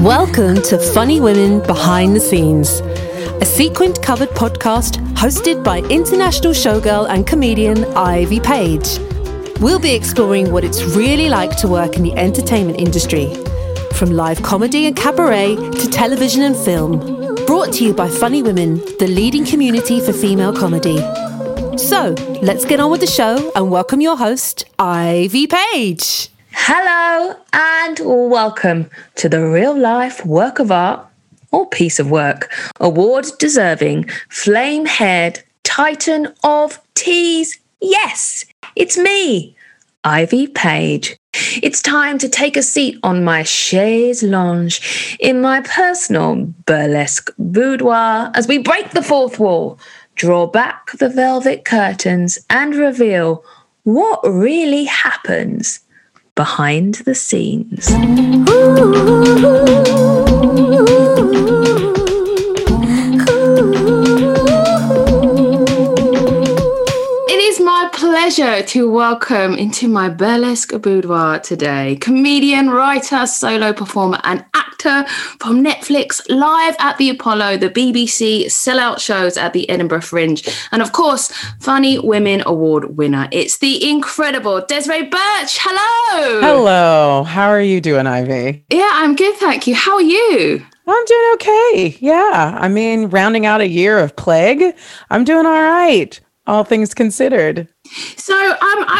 Welcome to Funny Women Behind the Scenes, a sequined-covered podcast hosted by international showgirl and comedian Ivy Page. We'll be exploring what it's really like to work in the entertainment industry, from live comedy and cabaret to television and film. Brought to you by Funny Women, the leading community for female comedy. So, let's get on with the show and welcome your host, Ivy Page. Hello and welcome to the real-life work of art, or piece of work, award-deserving, flame-haired titan of teas. Yes, it's me, Ivy Page. It's time to take a seat on my chaise longue in my personal burlesque boudoir as we break the fourth wall, draw back the velvet curtains and reveal what really happens behind the scenes. It is my pleasure to welcome into my burlesque boudoir today comedian, writer, solo performer and actor from Netflix, Live at the Apollo, the BBC sellout shows at the Edinburgh Fringe, and of course, Funny Women Award winner. It's the incredible Desiree Birch. Hello. Hello. How are you doing, Ivy? Yeah, I'm good, thank you. How are you? I'm doing okay. Yeah. I mean, rounding out a year of plague, I'm doing all right, all things considered. So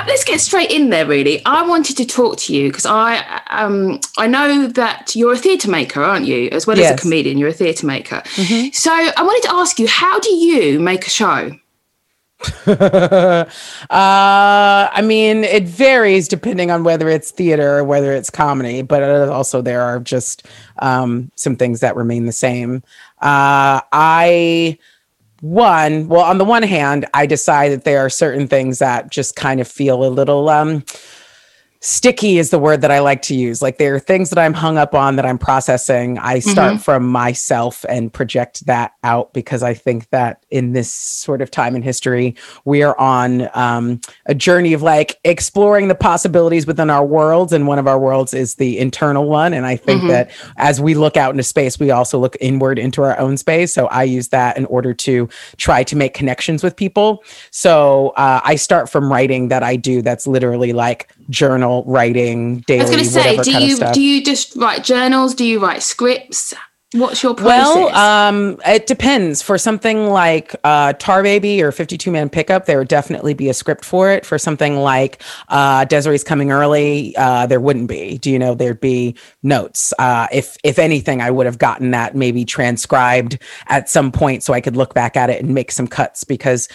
let's get straight in there, really. I wanted to talk to you because I know that you're a theatre maker, aren't you? As well yes. as a comedian, you're a theatre maker. Mm-hmm. So I wanted to ask you, how do you make a show? I mean, it varies depending on whether it's theater or whether it's comedy, but also there are just some things that remain the same. On the one hand, I decide that there are certain things that just kind of feel a little sticky is the word that I like to use. Like there are things that I'm hung up on that I'm processing. I start from myself and project that out because I think that in this sort of time in history, we are on a journey of like exploring the possibilities within our worlds. And one of our worlds is the internal one. And I think that as we look out into space, we also look inward into our own space. So I use that in order to try to make connections with people. So I start from writing that I do. That's literally like journal writing, daily, whatever kind of stuff. I was going to say, do you just write journals? Do you write scripts? What's your process? Well, it depends. For something like Tar Baby or 52 Man Pickup, there would definitely be a script for it. For something like Desiree's Coming Early, there wouldn't be. Do you know, there'd be notes. If anything, I would have gotten that maybe transcribed at some point so I could look back at it and make some cuts, because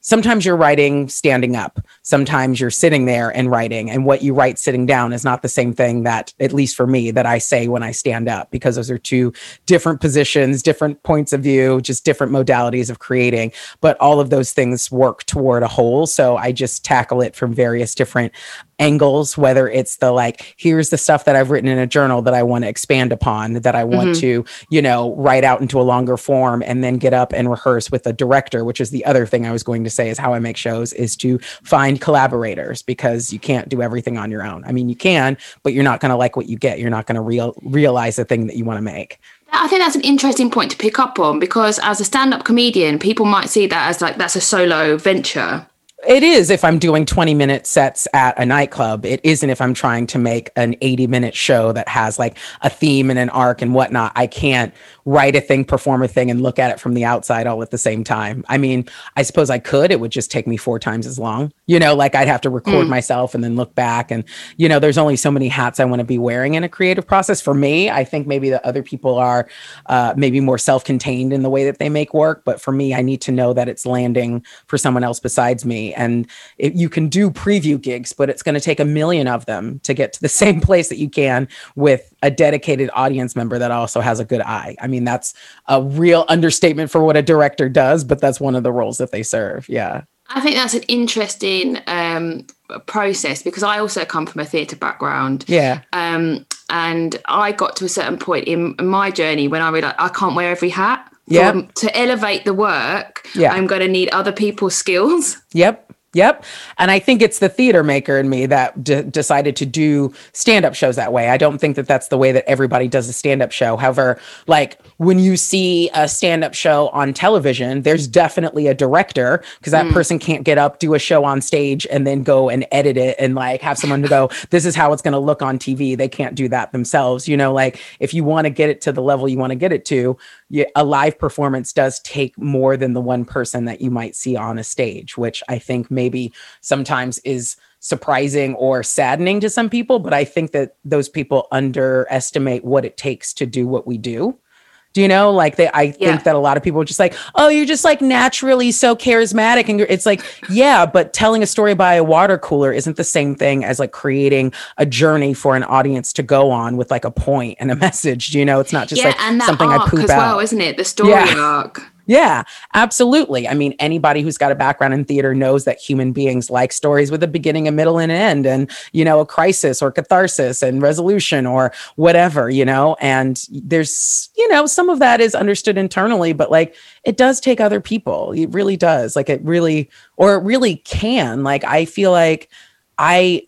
sometimes you're writing standing up. Sometimes you're sitting there and writing, and what you write sitting down is not the same thing that, at least for me, that I say when I stand up, because those are two different positions, different points of view, just different modalities of creating. But all of those things work toward a whole. So I just tackle it from various different angles, whether it's the like, here's the stuff that I've written in a journal that I want to expand upon, that I want to, you know, write out into a longer form and then get up and rehearse with a director, which is the other thing I was going to say is how I make shows is to find collaborators, because you can't do everything on your own. I mean, you can, but you're not going to like what you get. You're not going to realize the thing that you want to make. I think that's an interesting point to pick up on, because as a stand-up comedian, people might see that as like, that's a solo venture. It is if I'm doing 20-minute sets at a nightclub. It isn't if I'm trying to make an 80-minute show that has like a theme and an arc and whatnot. I can't write a thing, perform a thing, and look at it from the outside all at the same time. I mean, I suppose I could. It would just take me 4 times as long. You know, like I'd have to record myself and then look back. And, you know, there's only so many hats I want to be wearing in a creative process. For me, I think maybe the other people are maybe more self-contained in the way that they make work. But for me, I need to know that it's landing for someone else besides me. And you can do preview gigs, but it's going to take 1 million of them to get to the same place that you can with a dedicated audience member that also has a good eye. I mean, that's a real understatement for what a director does, but that's one of the roles that they serve. Yeah. I think that's an interesting process, because I also come from a theatre background. Yeah. And I got to a certain point in my journey when I realized I can't wear every hat. Yep. To elevate the work, I'm going to need other people's skills. Yep. Yep. And I think it's the theater maker in me that decided to do stand-up shows that way. I don't think that that's the way that everybody does a stand-up show. However, like when you see a stand-up show on television, there's definitely a director, because that person can't get up, do a show on stage, and then go and edit it and like have someone to go, this is how it's going to look on TV. They can't do that themselves. You know, like if you want to get it to the level you want to get it to, a live performance does take more than the one person that you might see on a stage, which I think maybe sometimes is surprising or saddening to some people, but I think that those people underestimate what it takes to do what we do. Do you know, like I think that a lot of people are just like, oh, you're just like naturally so charismatic. And it's like, yeah, but telling a story by a water cooler isn't the same thing as like creating a journey for an audience to go on with like a point and a message. Do you know, it's not just like something I poop out. As well, isn't it? The story arc. Yeah, absolutely. I mean, anybody who's got a background in theater knows that human beings like stories with a beginning, a middle, and an end, and, you know, a crisis or catharsis and resolution or whatever, you know, and there's, you know, some of that is understood internally, but like it does take other people. It really does. Like it really can. Like I feel like I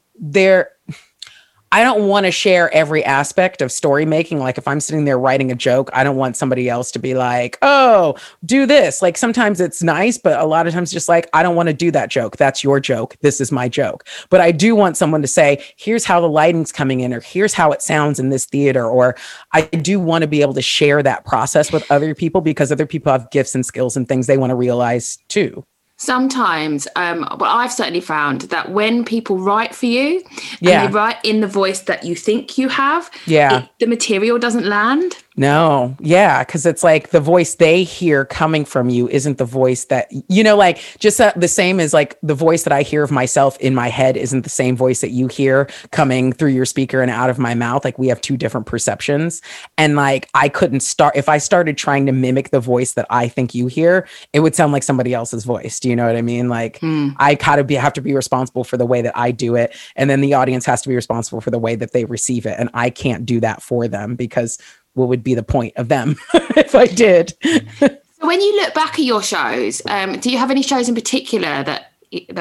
don't want to share every aspect of story making. Like if I'm sitting there writing a joke, I don't want somebody else to be like, oh, do this. Like sometimes it's nice, but a lot of times just like, I don't want to do that joke. That's your joke. This is my joke. But I do want someone to say, here's how the lighting's coming in, or here's how it sounds in this theater. Or I do want to be able to share that process with other people, because other people have gifts and skills and things they want to realize too. Sometimes, well, I've certainly found that when people write for you, and they write in the voice that you think you have, the material doesn't land. No. Yeah. Cause it's like the voice they hear coming from you isn't the voice that, you know, like just the same as like the voice that I hear of myself in my head isn't the same voice that you hear coming through your speaker and out of my mouth. Like we have two different perceptions, and like, I couldn't start, if I started trying to mimic the voice that I think you hear, it would sound like somebody else's voice. Do you know what I mean? Like I kind of have to be responsible for the way that I do it. And then the audience has to be responsible for the way that they receive it. And I can't do that for them, because what would be the point of them if I did? So when you look back at your shows, do you have any shows in particular that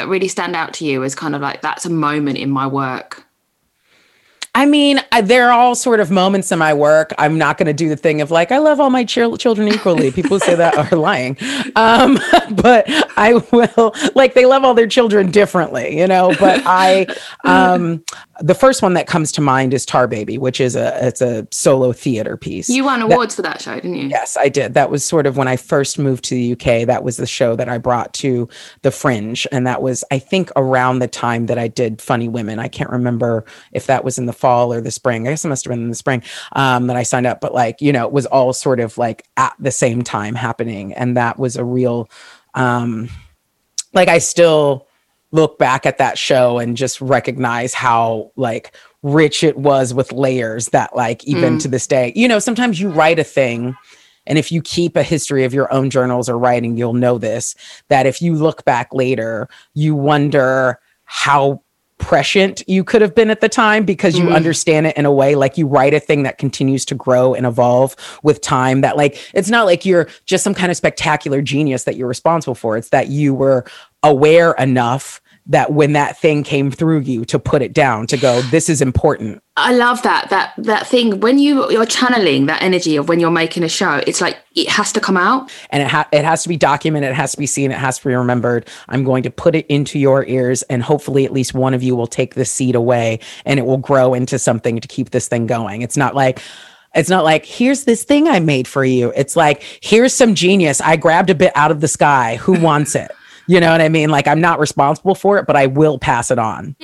really stand out to you as kind of like, that's a moment in my work? I mean, they're all sort of moments in my work. I'm not going to do the thing of like, I love all my children equally. People say that are lying. But I will, like, they love all their children differently, you know, but the first one that comes to mind is Tar Baby, which is a solo theater piece. You won awards for that show, didn't you? Yes, I did. That was sort of when I first moved to the UK. That was the show that I brought to the Fringe. And that was, I think, around the time that I did Funny Women. I can't remember if that was in the fall or the spring. I guess it must have been in the spring that I signed up. But like, you know, it was all sort of like at the same time happening. And that was a real, like I still look back at that show and just recognize how like rich it was with layers that like even to this day, you know, sometimes you write a thing, and if you keep a history of your own journals or writing, you'll know this, that if you look back later, you wonder how prescient you could have been at the time, because you understand it in a way, like you write a thing that continues to grow and evolve with time, that like, it's not like you're just some kind of spectacular genius that you're responsible for. It's that you were aware enough that when that thing came through you to put it down, to go, this is important. I love that thing when you're channeling that energy of when you're making a show, it's like it has to come out, and it has to be documented, it has to be seen, it has to be remembered. I'm going to put it into your ears, and hopefully at least one of you will take this seed away, and it will grow into something to keep this thing going. It's not like, here's this thing I made for you. It's like, here's some genius I grabbed a bit out of the sky. Who wants it? You know what I mean? Like, I'm not responsible for it, but I will pass it on.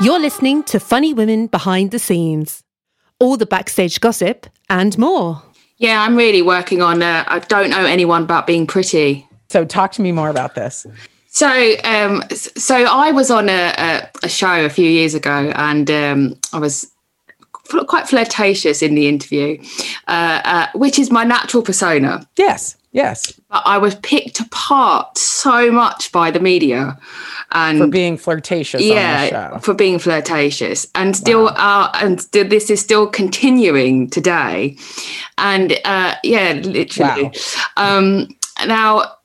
You're listening to Funny Women Behind the Scenes. All the backstage gossip and more. Yeah, I'm really working on I don't know anyone about being pretty. So talk to me more about this. So I was on a show a few years ago, and I was quite flirtatious in the interview, which is my natural persona. Yes. But I was picked apart so much by the media. And for being flirtatious on the show. For being flirtatious. And still, this is still continuing today. And literally. Wow. Now,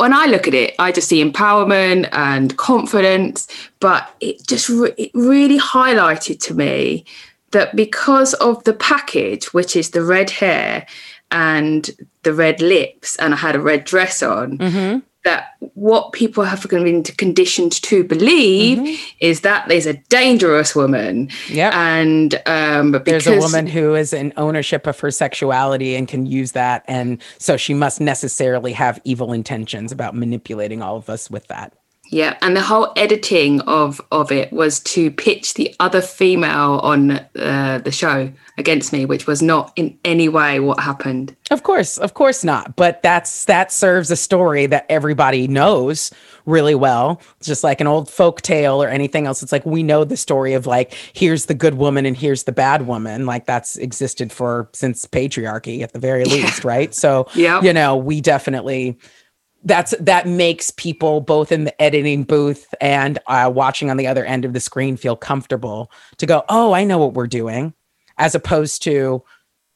when I look at it, I just see empowerment and confidence, but it just it really highlighted to me that because of the package, which is the red hair and the red lips, and I had a red dress on, mm-hmm. that what people have been conditioned to believe mm-hmm. is that there's a dangerous woman. Yep. And there's a woman who is in ownership of her sexuality and can use that. And so she must necessarily have evil intentions about manipulating all of us with that. Yeah. And the whole editing of it was to pitch the other female on the show against me, which was not in any way what happened. Of course not. But that serves a story that everybody knows really well. It's just like an old folk tale or anything else. It's like, we know the story of like, here's the good woman and here's the bad woman. Like that's existed since patriarchy at the very least. Right. So, yep. You know, we definitely... That makes people both in the editing booth and watching on the other end of the screen feel comfortable to go, oh, I know what we're doing, as opposed to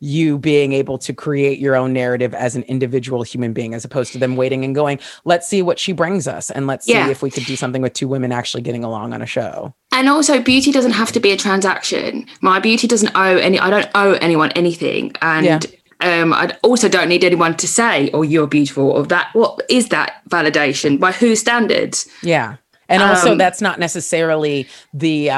you being able to create your own narrative as an individual human being, as opposed to them waiting and going, let's see what she brings us. And let's see if we could do something with two women actually getting along on a show. And also, beauty doesn't have to be a transaction. My beauty doesn't I don't owe anyone anything. And I also don't need anyone to say, oh, you're beautiful, or that. What is that validation? By whose standards? Yeah. And also that's not necessarily the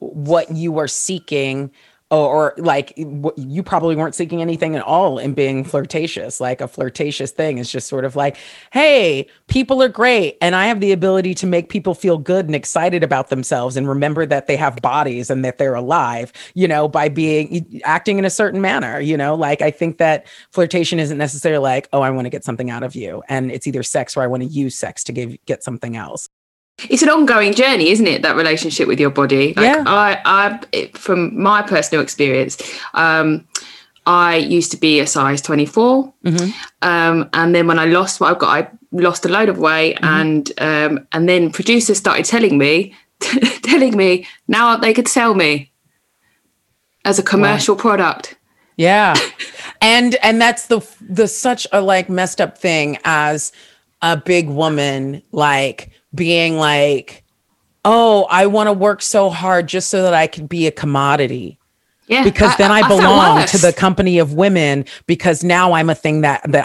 what you were seeking, or like you probably weren't seeking anything at all in being flirtatious. Like a flirtatious thing is just sort of like, hey, people are great. And I have the ability to make people feel good and excited about themselves and remember that they have bodies and that they're alive, you know, by acting in a certain manner, you know, like I think that flirtation isn't necessarily like, oh, I want to get something out of you. And it's either sex or I want to use sex to get something else. It's an ongoing journey, isn't it? That relationship with your body. Like yeah. I from my personal experience, I used to be a size 24. Mm-hmm. And then when I lost what I've got, I lost a load of weight. Mm-hmm. And then producers started telling me now they could sell me as a commercial product. Yeah. And that's the such a like messed up thing as a big woman, like, being like, oh, I want to work so hard just so that I can be a commodity. Yeah, because then I belong to the company of women, because now I'm a thing I'm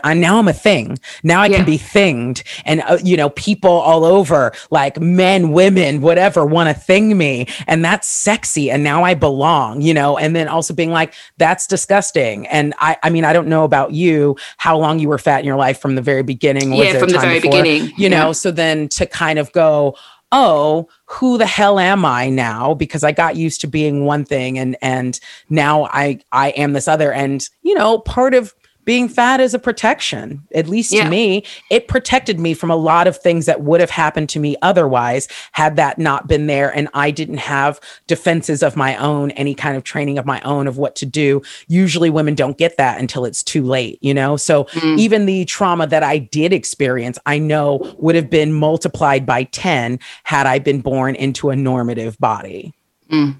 a thing. Now I can be thinged. And, you know, people all over, like men, women, whatever, want to thing me. And that's sexy. And now I belong, you know, and then also being like, that's disgusting. And I mean, I don't know about you, how long you were fat in your life from the very beginning. Beginning. You know, so then to kind of go, oh, who the hell am I now? Because I got used to being one thing and now I am this other. And, you know, part of being fat is a protection, at least to me. It protected me from a lot of things that would have happened to me otherwise had that not been there. And I didn't have defenses of my own, any kind of training of my own of what to do. Usually women don't get that until it's too late, you know? So even the trauma that I did experience, I know would have been multiplied by 10 had I been born into a normative body. Mm.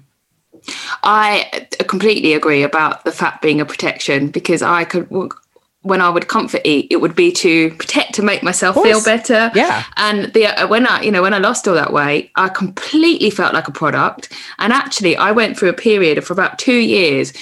I completely agree about the fat being a protection, because when I would comfort eat, it would be to protect, to make myself feel better. Yeah. And when I lost all that weight, I completely felt like a product. And actually, I went through a period for about 2 years.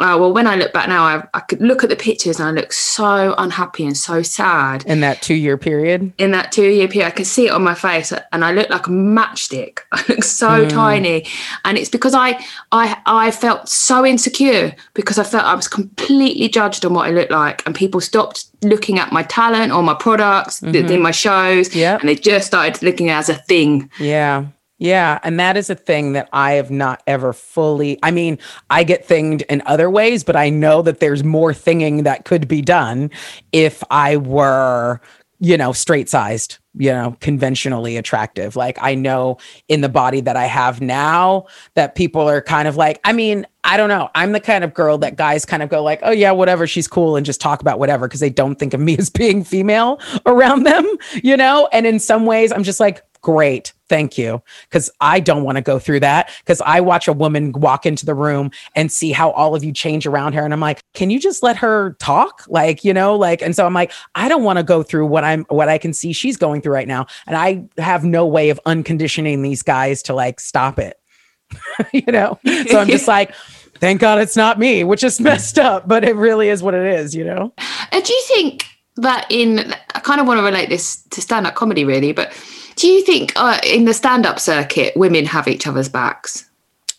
Well, when I look back now, I could look at the pictures and I look so unhappy and so sad. In that 2 year period? In that 2 year period, I can see it on my face and I look like a matchstick. I look so tiny. And it's because I felt so insecure, because I felt I was completely judged on what I looked like, and people stopped looking at my talent or my products in my shows. Yep. And they just started looking at it as a thing. Yeah. Yeah. And that is a thing that I have not ever fully, I mean, I get thinged in other ways, but I know that there's more thinging that could be done if I were, you know, straight sized, you know, conventionally attractive. Like I know in the body that I have now that people are kind of like, I mean, I don't know. I'm the kind of girl that guys kind of go like, oh yeah, whatever, she's cool, and just talk about whatever, because they don't think of me as being female around them, you know? And in some ways I'm just like, great. Thank you. Because I don't want to go through that. Because I watch a woman walk into the room and see how all of you change around her. And I'm like, can you just let her talk? Like, you know, like, and so I'm like, I don't want to go through what I can see she's going through right now. And I have no way of unconditioning these guys to like, stop it. You know? So I'm just like, thank God it's not me, which is messed up, but it really is what it is, you know? And do you think that I kind of want to relate this to stand-up comedy really, but do you think in the stand-up circuit, women have each other's backs?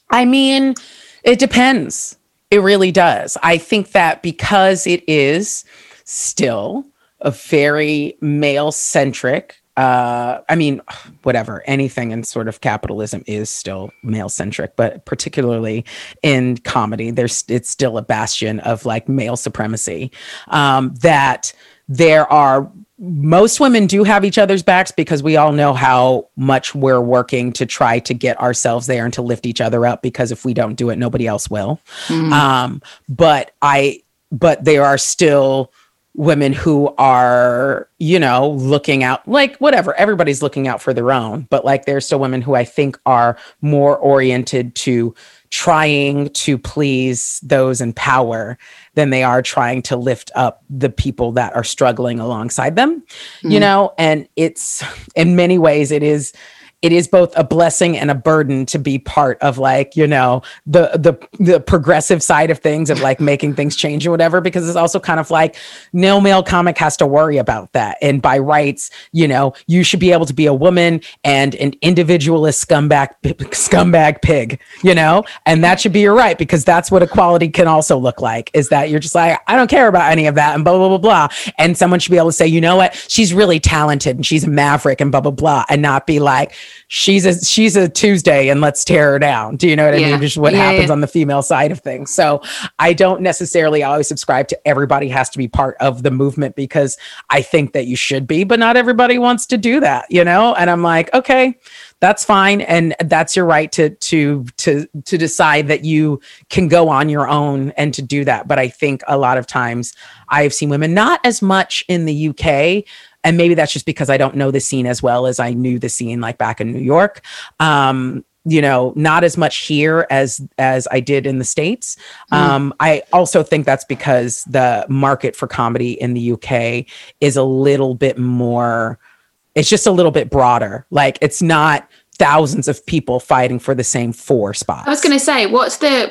I mean, it depends. It really does. I think that because it is still a very male-centric, I mean, whatever, anything in sort of capitalism is still male-centric, but particularly in comedy, it's still a bastion of like male supremacy, that there are... Most women do have each other's backs because we all know how much we're working to try to get ourselves there and to lift each other up, because if we don't do it, nobody else will. Mm. But there are still women who are, you know, looking out, like whatever, everybody's looking out for their own, but like there's still women who I think are more oriented to trying to please those in power than they are trying to lift up the people that are struggling alongside them, mm-hmm. you know? And it's, in many ways, it is both a blessing and a burden to be part of like, you know, the progressive side of things, of like making things change or whatever, because it's also kind of like no male comic has to worry about that. And by rights, you know, you should be able to be a woman and an individualist scumbag pig, you know, and that should be your right, because that's what equality can also look like, is that you're just like, I don't care about any of that and blah, blah, blah, blah. And someone should be able to say, you know what, she's really talented and she's a maverick and blah, blah, blah, and not be like, she's a Tuesday and let's tear her down. Do you know what I mean? Just what happens on the female side of things. So I don't necessarily always subscribe to everybody has to be part of the movement, because I think that you should be, but not everybody wants to do that, you know? And I'm like, okay, that's fine. And that's your right to decide that you can go on your own and to do that. But I think a lot of times I've seen women, not as much in the UK, and maybe that's just because I don't know the scene as well as I knew the scene like back in New York. You know, not as much here as I did in the States. I also think that's because the market for comedy in the UK is a little bit more, it's just a little bit broader. Like, it's not thousands of people fighting for the same four spots. I was going to say, what's the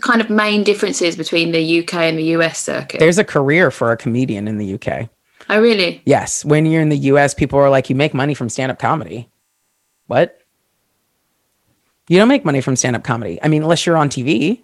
kind of main differences between the UK and the US circuit? There's a career for a comedian in the UK. Oh, really? Yes. When you're in the US, people are like, you make money from stand-up comedy. What? You don't make money from stand-up comedy. I mean, unless you're on TV,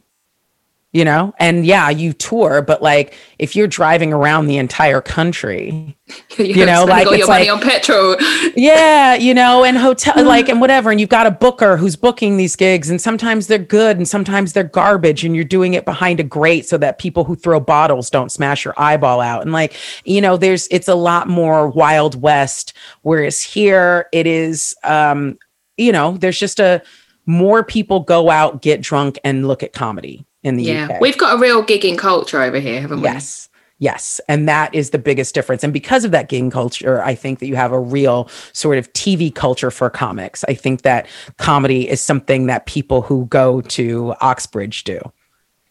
you know? And yeah, you tour, but like, if you're driving around the entire country, you know, like, all it's your money on petrol. Yeah, you know, and hotel, like, and whatever. And you've got a booker who's booking these gigs, and sometimes they're good and sometimes they're garbage, and you're doing it behind a grate so that people who throw bottles don't smash your eyeball out. And like, you know, it's a lot more Wild West, whereas here it is, you know, there's just more people go out, get drunk, and look at comedy in the UK. We've got a real gigging culture over here, haven't we? Yes. Yes. And that is the biggest difference. And because of that gigging culture, I think that you have a real sort of TV culture for comics. I think that comedy is something that people who go to Oxbridge do,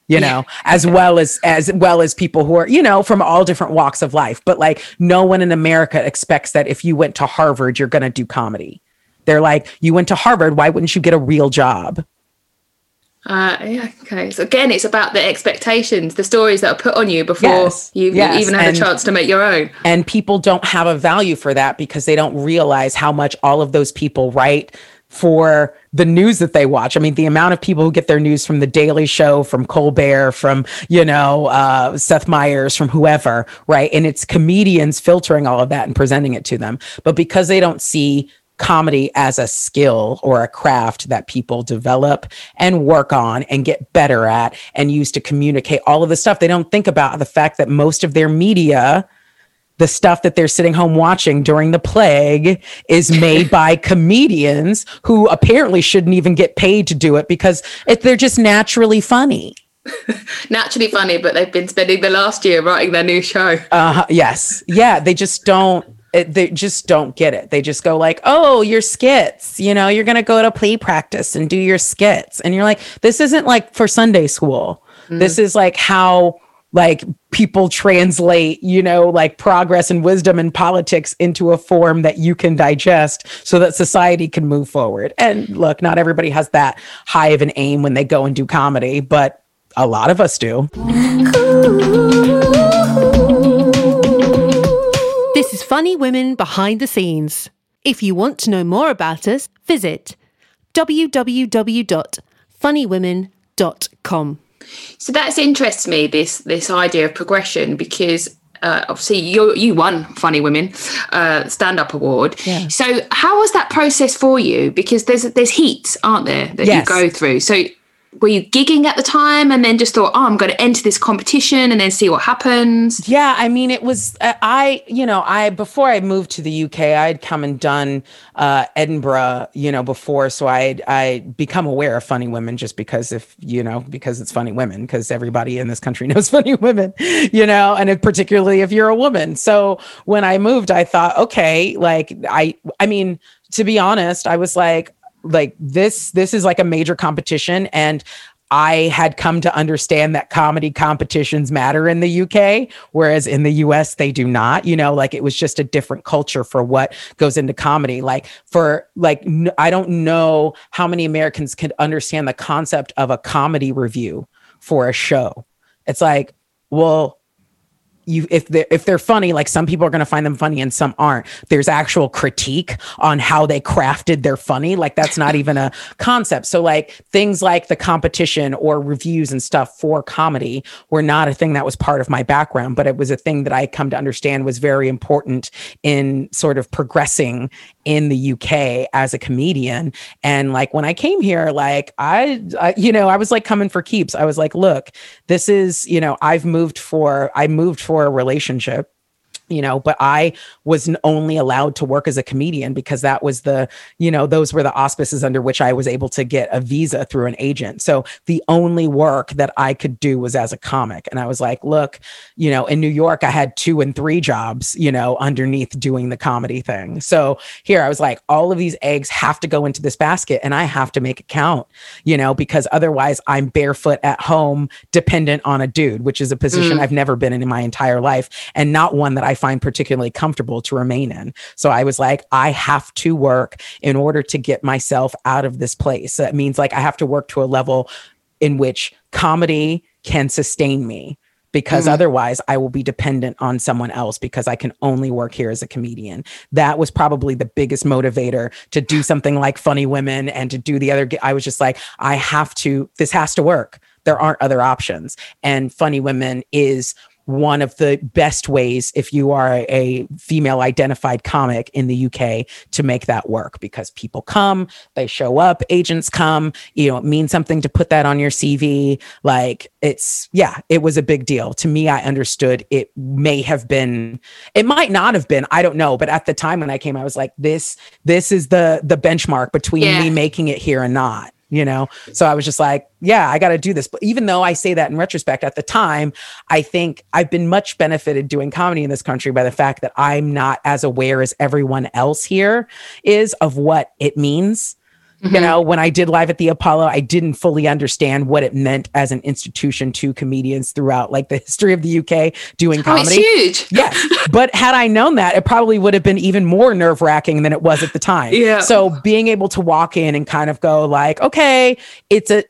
you know, as well as people who are, you know, from all different walks of life. But like, no one in America expects that if you went to Harvard, you're going to do comedy. They're like, you went to Harvard, why wouldn't you get a real job? Okay. So again, it's about the expectations, the stories that are put on you before you even had a chance to make your own. And people don't have a value for that, because they don't realize how much all of those people write for the news that they watch. I mean, the amount of people who get their news from The Daily Show, from Colbert, from, you know, Seth Meyers, from whoever, right? And it's comedians filtering all of that and presenting it to them. But because they don't see comedy as a skill or a craft that people develop and work on and get better at and use to communicate all of the stuff, they don't think about the fact that most of their media, the stuff that they're sitting home watching during the plague, is made by comedians who apparently shouldn't even get paid to do it, because they're just naturally funny. Naturally funny, but they've been spending the last year writing their new show. Yes. Yeah. They just don't. they just don't get it. They just go like, oh, your skits, you know, you're going to go to play practice and do your skits. And you're like, this isn't like for Sunday school. Mm. This is like how like people translate, you know, like progress and wisdom and politics into a form that you can digest so that society can move forward. And look, not everybody has that high of an aim when they go and do comedy, but a lot of us do. This is Funny Women Behind the Scenes. If you want to know more about us, visit www.funnywomen.com. So that's interests me, this idea of progression, because obviously you won Funny Women stand-up award. Yeah. So how was that process for you? Because there's heats, aren't there, that yes. you go through. So were you gigging at the time and then just thought, oh, I'm going to enter this competition and then see what happens? Yeah, I mean, it was, before I moved to the UK, I had come and done Edinburgh, you know, before. So I become aware of Funny Women just because because it's Funny Women, because everybody in this country knows Funny Women, you know, and particularly if you're a woman. So when I moved, I thought, okay, like, I mean, to be honest, I was like this is like a major competition, and I had come to understand that comedy competitions matter in the UK, whereas in the US they do not, you know, like it was just a different culture for what goes into comedy. I don't know how many Americans could understand the concept of a comedy review for a show. It's like, well, if they're funny, like some people are going to find them funny and some aren't. There's actual critique on how they crafted their funny. Like that's not even a concept. So like things like the competition or reviews and stuff for comedy were not a thing that was part of my background, but it was a thing that I come to understand was very important in sort of progressing in the UK as a comedian. And like when I came here, like I you know, I was like coming for keeps. I was like, look, this is, you know, I moved for a relationship, you know, but I was only allowed to work as a comedian because that was the, you know, those were the auspices under which I was able to get a visa through an agent. So the only work that I could do was as a comic. And I was like, look, you know, in New York, I had 2 and 3 jobs, you know, underneath doing the comedy thing. So here I was like, all of these eggs have to go into this basket and I have to make it count, you know, because otherwise I'm barefoot at home, dependent on a dude, which is a position I've never been in my entire life and not one that I find particularly comfortable to remain in. So I was like, I have to work in order to get myself out of this place. So that means like I have to work to a level in which comedy can sustain me, because otherwise I will be dependent on someone else because I can only work here as a comedian. That was probably the biggest motivator to do something like Funny Women and to do the other. I was just like, this has to work. There aren't other options. And Funny Women is one of the best ways, if you are a female identified comic in the UK, to make that work, because people come, they show up, agents come, you know, it means something to put that on your CV. Like it was a big deal to me. I understood it may have been, it might not have been, I don't know. But at the time when I came, I was like, this is the benchmark between me making it here and not. You know, so I was just like, yeah, I got to do this. But even though I say that in retrospect, at the time, I think I've been much benefited doing comedy in this country by the fact that I'm not as aware as everyone else here is of what it means. You know, when I did Live at the Apollo, I didn't fully understand what it meant as an institution to comedians throughout like the history of the UK doing comedy. It's huge. Yeah. But had I known that, it probably would have been even more nerve wracking than it was at the time. Yeah. So being able to walk in and kind of go like, okay, it's a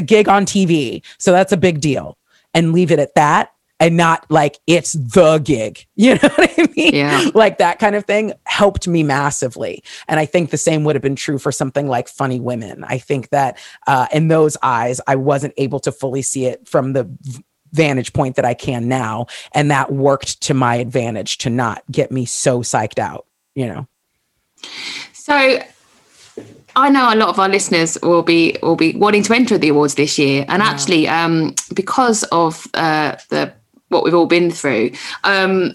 gig on TV. So that's a big deal, and leave it at that. And not like it's the gig, you know what I mean? Yeah. Like that kind of thing helped me massively. And I think the same would have been true for something like Funny Women. I think that in those eyes, I wasn't able to fully see it from the vantage point that I can now. And that worked to my advantage to not get me so psyched out, you know? So I know a lot of our listeners will be wanting to enter the awards this year. And actually, because of what we've all been through,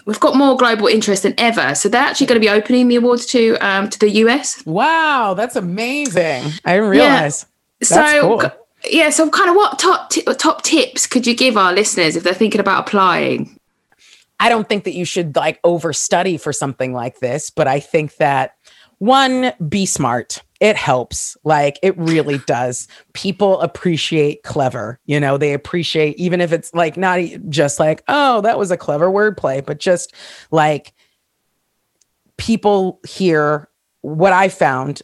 we've got more global interest than ever. So they're actually going to be opening the awards to the US. Wow, that's amazing! I didn't realize. Yeah. That's cool. Yeah. So, kind of, what top tips could you give our listeners if they're thinking about applying? I don't think that you should like overstudy for something like this, but I think that one, be smart. It helps. Like, it really does. People appreciate clever, you know, they appreciate, even if it's like not just like, oh, that was a clever wordplay, but just like people hear what I found,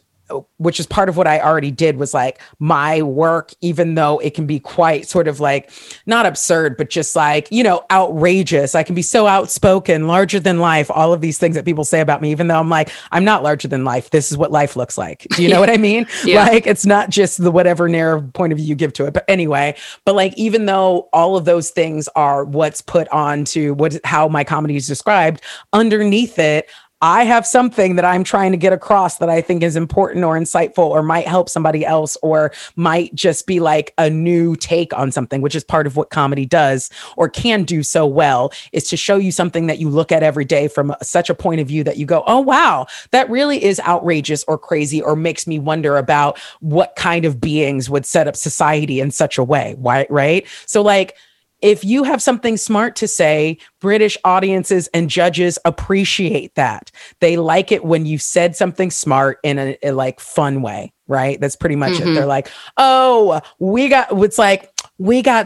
which is part of what I already did, was like my work, even though it can be quite sort of like not absurd, but just like, you know, outrageous. I can be so outspoken, larger than life, all of these things that people say about me, even though I'm like, I'm not larger than life. This is what life looks like. Do you know what I mean? Yeah. Like, it's not just the whatever narrow point of view you give to it. But anyway, but like, even though all of those things are what's put on to what, how my comedy is described, underneath it, I have something that I'm trying to get across that I think is important or insightful or might help somebody else or might just be like a new take on something, which is part of what comedy does or can do so well, is to show you something that you look at every day from such a point of view that you go, oh, wow, that really is outrageous or crazy or makes me wonder about what kind of beings would set up society in such a way. Why, right? So like, if you have something smart to say, British audiences and judges appreciate that. They like it when you said something smart in a like fun way, right? That's pretty much it. They're like, oh, we got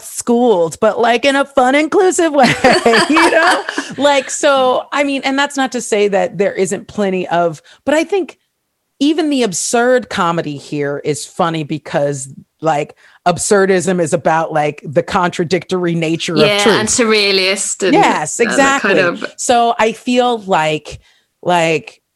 schooled, but like in a fun, inclusive way, you know? Like, so, I mean, and that's not to say that there isn't plenty of, but I think even the absurd comedy here is funny because like absurdism is about like the contradictory nature of truth. Yeah, and surrealist. And, yes, exactly. So I feel like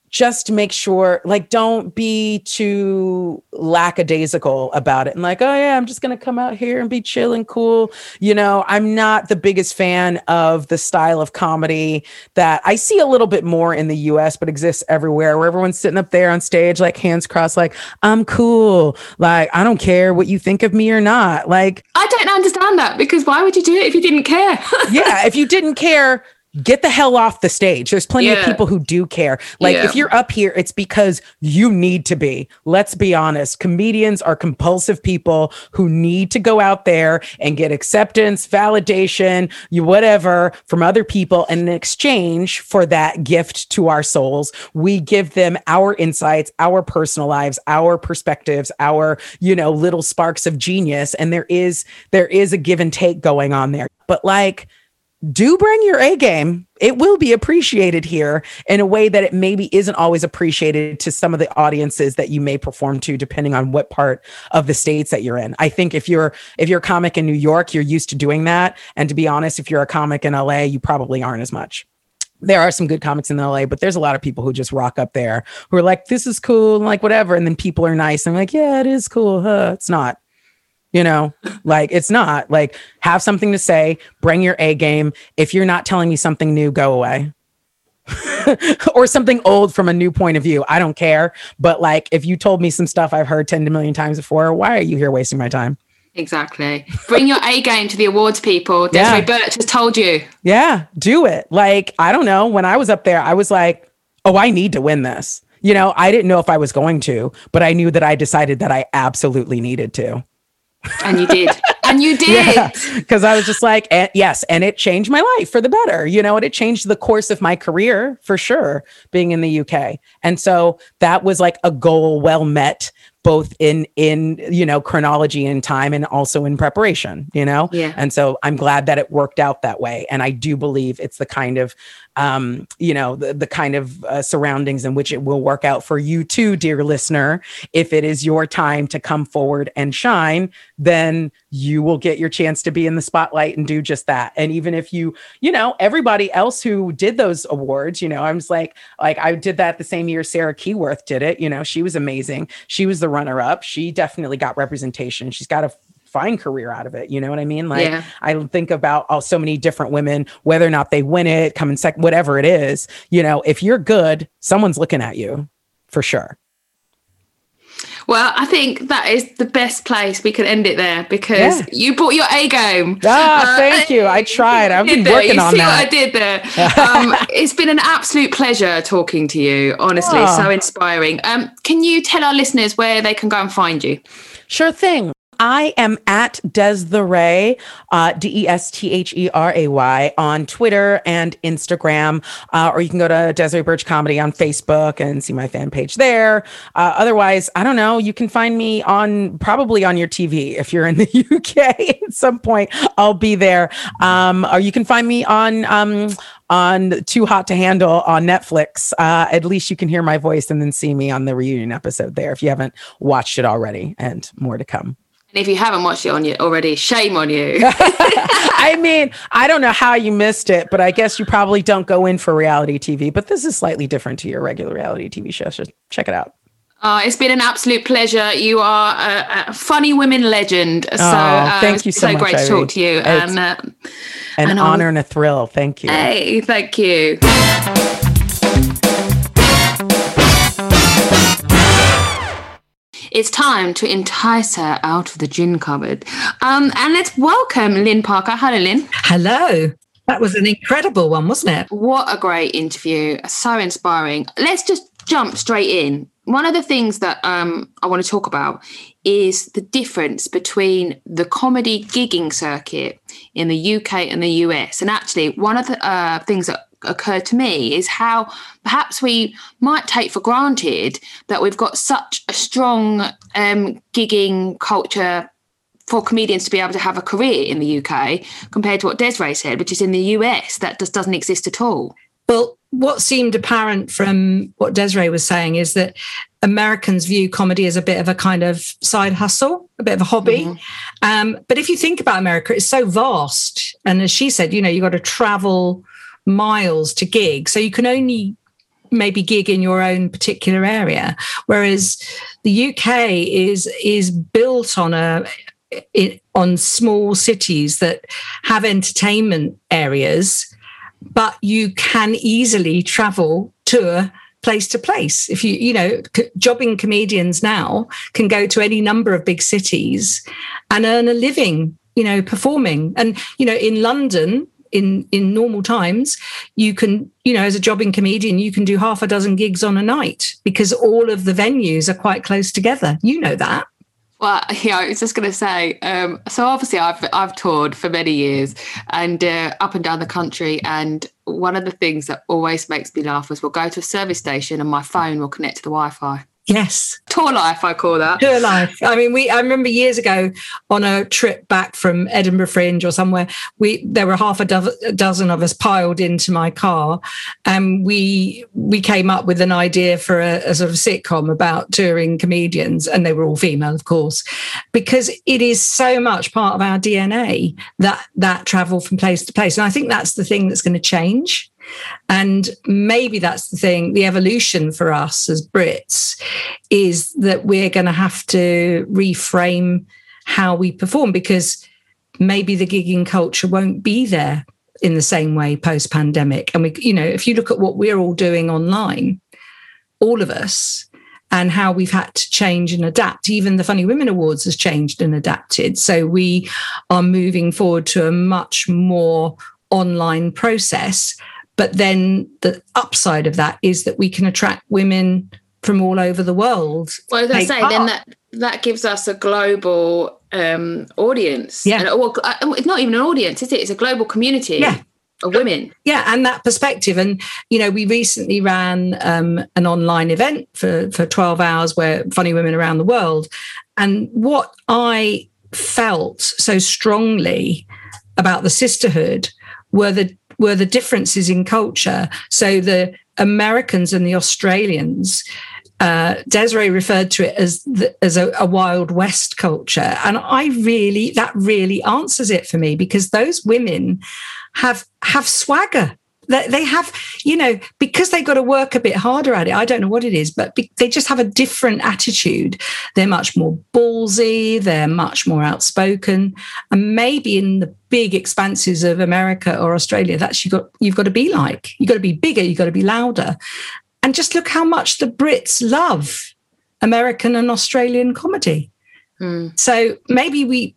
just make sure, like, don't be too lackadaisical about it and like, oh yeah, I'm just going to come out here and be chill and cool. You know, I'm not the biggest fan of the style of comedy that I see a little bit more in the US, but exists everywhere, where everyone's sitting up there on stage, like hands crossed, like I'm cool. Like, I don't care what you think of me or not. Like, I don't understand that, because why would you do it if you didn't care? Yeah. If you didn't care, get the hell off the stage. There's plenty of people who do care. Like, if you're up here, it's because you need to be. Let's be honest. Comedians are compulsive people who need to go out there and get acceptance, validation, you whatever, from other people. And in exchange for that gift to our souls, we give them our insights, our personal lives, our perspectives, our, you know, little sparks of genius. And there is a give and take going on there. But like, do bring your A game. It will be appreciated here in a way that it maybe isn't always appreciated to some of the audiences that you may perform to, depending on what part of the states that you're in. I think if you're a comic in New York, you're used to doing that. And to be honest, if you're a comic in LA, you probably aren't as much. There are some good comics in LA, but there's a lot of people who just rock up there who are like, this is cool, and like whatever. And then people are nice and like, yeah, it is cool. Huh? It's not. You know, like, it's not. Like, have something to say, bring your A game. If you're not telling me something new, go away. Or something old from a new point of view. I don't care. But like, if you told me some stuff I've heard 10 million times before, why are you here wasting my time? Exactly. Bring your A game to the awards, people. Desiree Birch has told you. Yeah, do it. Like, I don't know. When I was up there, I was like, oh, I need to win this. You know, I didn't know if I was going to, but I knew that I decided that I absolutely needed to. And you did. And you did. Because I was just like, yes. And it changed my life for the better. You know, and it changed the course of my career for sure, being in the UK. And so that was like a goal well met, both in, you know, chronology and time, and also in preparation, you know? Yeah. And so I'm glad that it worked out that way. And I do believe it's the kind of, you know, the kind of surroundings in which it will work out for you too, dear listener. If it is your time to come forward and shine, then you will get your chance to be in the spotlight and do just that. And even if you, you know, everybody else who did those awards, you know, I was like I did that the same year Sarah Keyworth did it. You know, she was amazing. She was the runner-up. She definitely got representation. She's got a fine career out of it. You know what I mean? Like, yeah. I think about so many different women, whether or not they win it, come in second, whatever it is, you know, if you're good, someone's looking at you for sure. Well, I think that is the best place we can end it there, because you brought your A game. Ah, thank you. I tried. I've been working on that. You see what I did there? It's been an absolute pleasure talking to you. Honestly, so inspiring. Can you tell our listeners where they can go and find you? Sure thing. I am at Destheray, DESTHERAY on Twitter and Instagram. Or you can go to Desiree Birch Comedy on Facebook and see my fan page there. Otherwise, I don't know. You can find me on probably on your TV if you're in the UK at some point. I'll be there. Or you can find me on Too Hot to Handle on Netflix. At least you can hear my voice and then see me on the reunion episode there if you haven't watched it already, and more to come. And if you haven't watched it already, shame on you. I mean, I don't know how you missed it, but I guess you probably don't go in for reality TV, but this is slightly different to your regular reality TV show. So check it out. It's been an absolute pleasure. You are a funny women legend. So thank you so much. It's so great, Ivy, to talk to you. It's an honor and a thrill. Thank you. Hey, thank you. It's time to entice her out of the gin cupboard. And let's welcome Lynn Parker. Hello, Lynn. Hello. That was an incredible one, wasn't it? What a great interview. So inspiring. Let's just jump straight in. One of the things that I want to talk about is the difference between the comedy gigging circuit in the UK and the US. And actually, one of the things that occurred to me is how perhaps we might take for granted that we've got such a strong gigging culture for comedians to be able to have a career in the UK compared to what Desiree said, which is in the US, that just doesn't exist at all. Well, what seemed apparent from what Desiree was saying is that Americans view comedy as a bit of a kind of side hustle, a bit of a hobby. Mm-hmm. But if you think about America, it's so vast. And as she said, you know, you've got to travel miles to gig. So you can only maybe gig in your own particular area. Whereas the UK is built on on small cities that have entertainment areas, but you can easily travel, tour place to place. If you know, jobbing comedians now can go to any number of big cities and earn a living, you know, performing. And, you know, in London, in normal times, you can, you know, as a jobbing comedian, you can do half a dozen gigs on a night because all of the venues are quite close together. You know that. Well, yeah, I was just going to say, so obviously I've toured for many years and up and down the country, and one of the things that always makes me laugh is we'll go to a service station and my phone will connect to the Wi-Fi. Yes. Tour life, I call that. Tour life. I mean, I remember years ago on a trip back from Edinburgh Fringe or somewhere, there were half a dozen of us piled into my car, and we came up with an idea for a sort of sitcom about touring comedians, and they were all female, of course, because it is so much part of our DNA, that travel from place to place. And I think that's the thing that's going to change. And maybe that's the thing, the evolution for us as Brits is that we're going to have to reframe how we perform, because maybe the gigging culture won't be there in the same way post-pandemic. And we, you know, if you look at what we're all doing online, all of us, and how we've had to change and adapt. Even the Funny Women Awards has changed and adapted. So we are moving forward to a much more online process. But then the upside of that is that we can attract women from all over the world. Well, I was going to say, then that gives us a global audience. Yeah. It's not even an audience, is it? It's a global community. Yeah. Of women. Yeah, and that perspective. And, you know, we recently ran an online event for 12 hours where funny women around the world. And what I felt so strongly about the sisterhood were the differences in culture. So the Americans and the Australians, Desiree referred to it as a Wild West culture. And that really answers it for me, because those women have swagger. They have, you know, because they've got to work a bit harder at it. I don't know what it is, but they just have a different attitude. They're much more ballsy. They're much more outspoken. And maybe in the big expanses of America or Australia, that's you've got to be like. You've got to be bigger. You've got to be louder. And just look how much the Brits love American and Australian comedy. Mm. So maybe we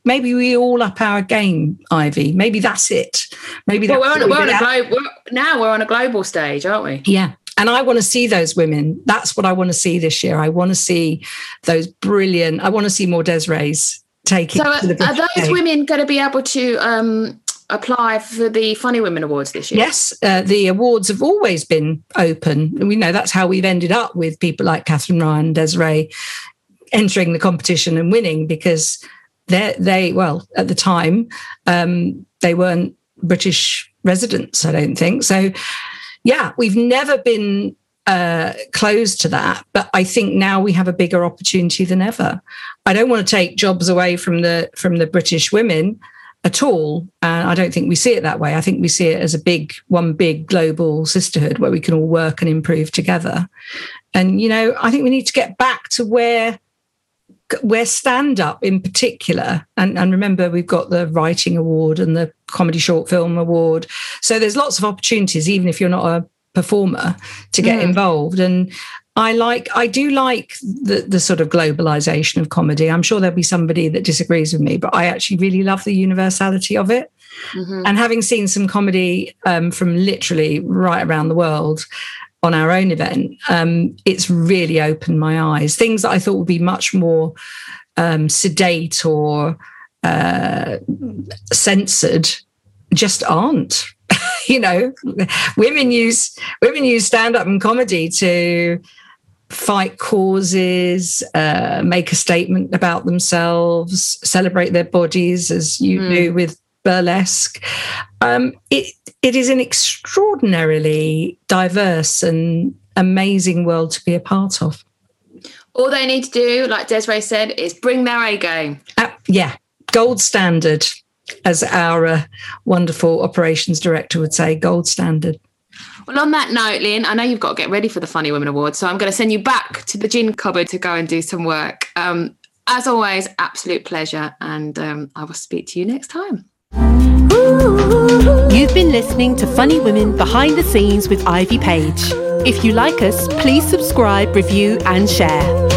all up our game, Ivy. Maybe that's it. Now we're on a global stage, aren't we? Yeah. And I want to see those women. That's what I want to see this year. I want to see more Desirees taking. So are those women going to be able to apply for the Funny Women Awards this year? Yes, the awards have always been open. We know that's how we've ended up with people like Catherine Ryan, Desiree entering the competition and winning, because they at the time they weren't British residents, I don't think. So yeah, we've never been closed to that, but I think now we have a bigger opportunity than ever. I don't want to take jobs away from the British women at all. I don't think we see it that way. I think we see it as one big global sisterhood where we can all work and improve together. And, you know, I think we need to get back to where stand-up in particular, and remember we've got the Writing Award and the Comedy Short Film Award. So there's lots of opportunities, even if you're not a performer, to get involved. And I do like the sort of globalization of comedy. I'm sure there'll be somebody that disagrees with me, but I actually really love the universality of it. Mm-hmm. And having seen some comedy from literally right around the world on our own event, it's really opened my eyes. Things that I thought would be much more sedate or censored just aren't. You know, women use stand-up and comedy to fight causes, make a statement about themselves, celebrate their bodies, as you do with burlesque. It is an extraordinarily diverse and amazing world to be a part of. All they need to do, like Desiree said, is bring their A game. Gold standard, as our wonderful operations director would say, gold standard. Well, on that note, Lynn, I know you've got to get ready for the Funny Women Awards, so I'm going to send you back to the gin cupboard to go and do some work. As always, absolute pleasure, and I will speak to you next time. You've been listening to Funny Women Behind the Scenes with Ivy Page. If you like us, please subscribe, review and share.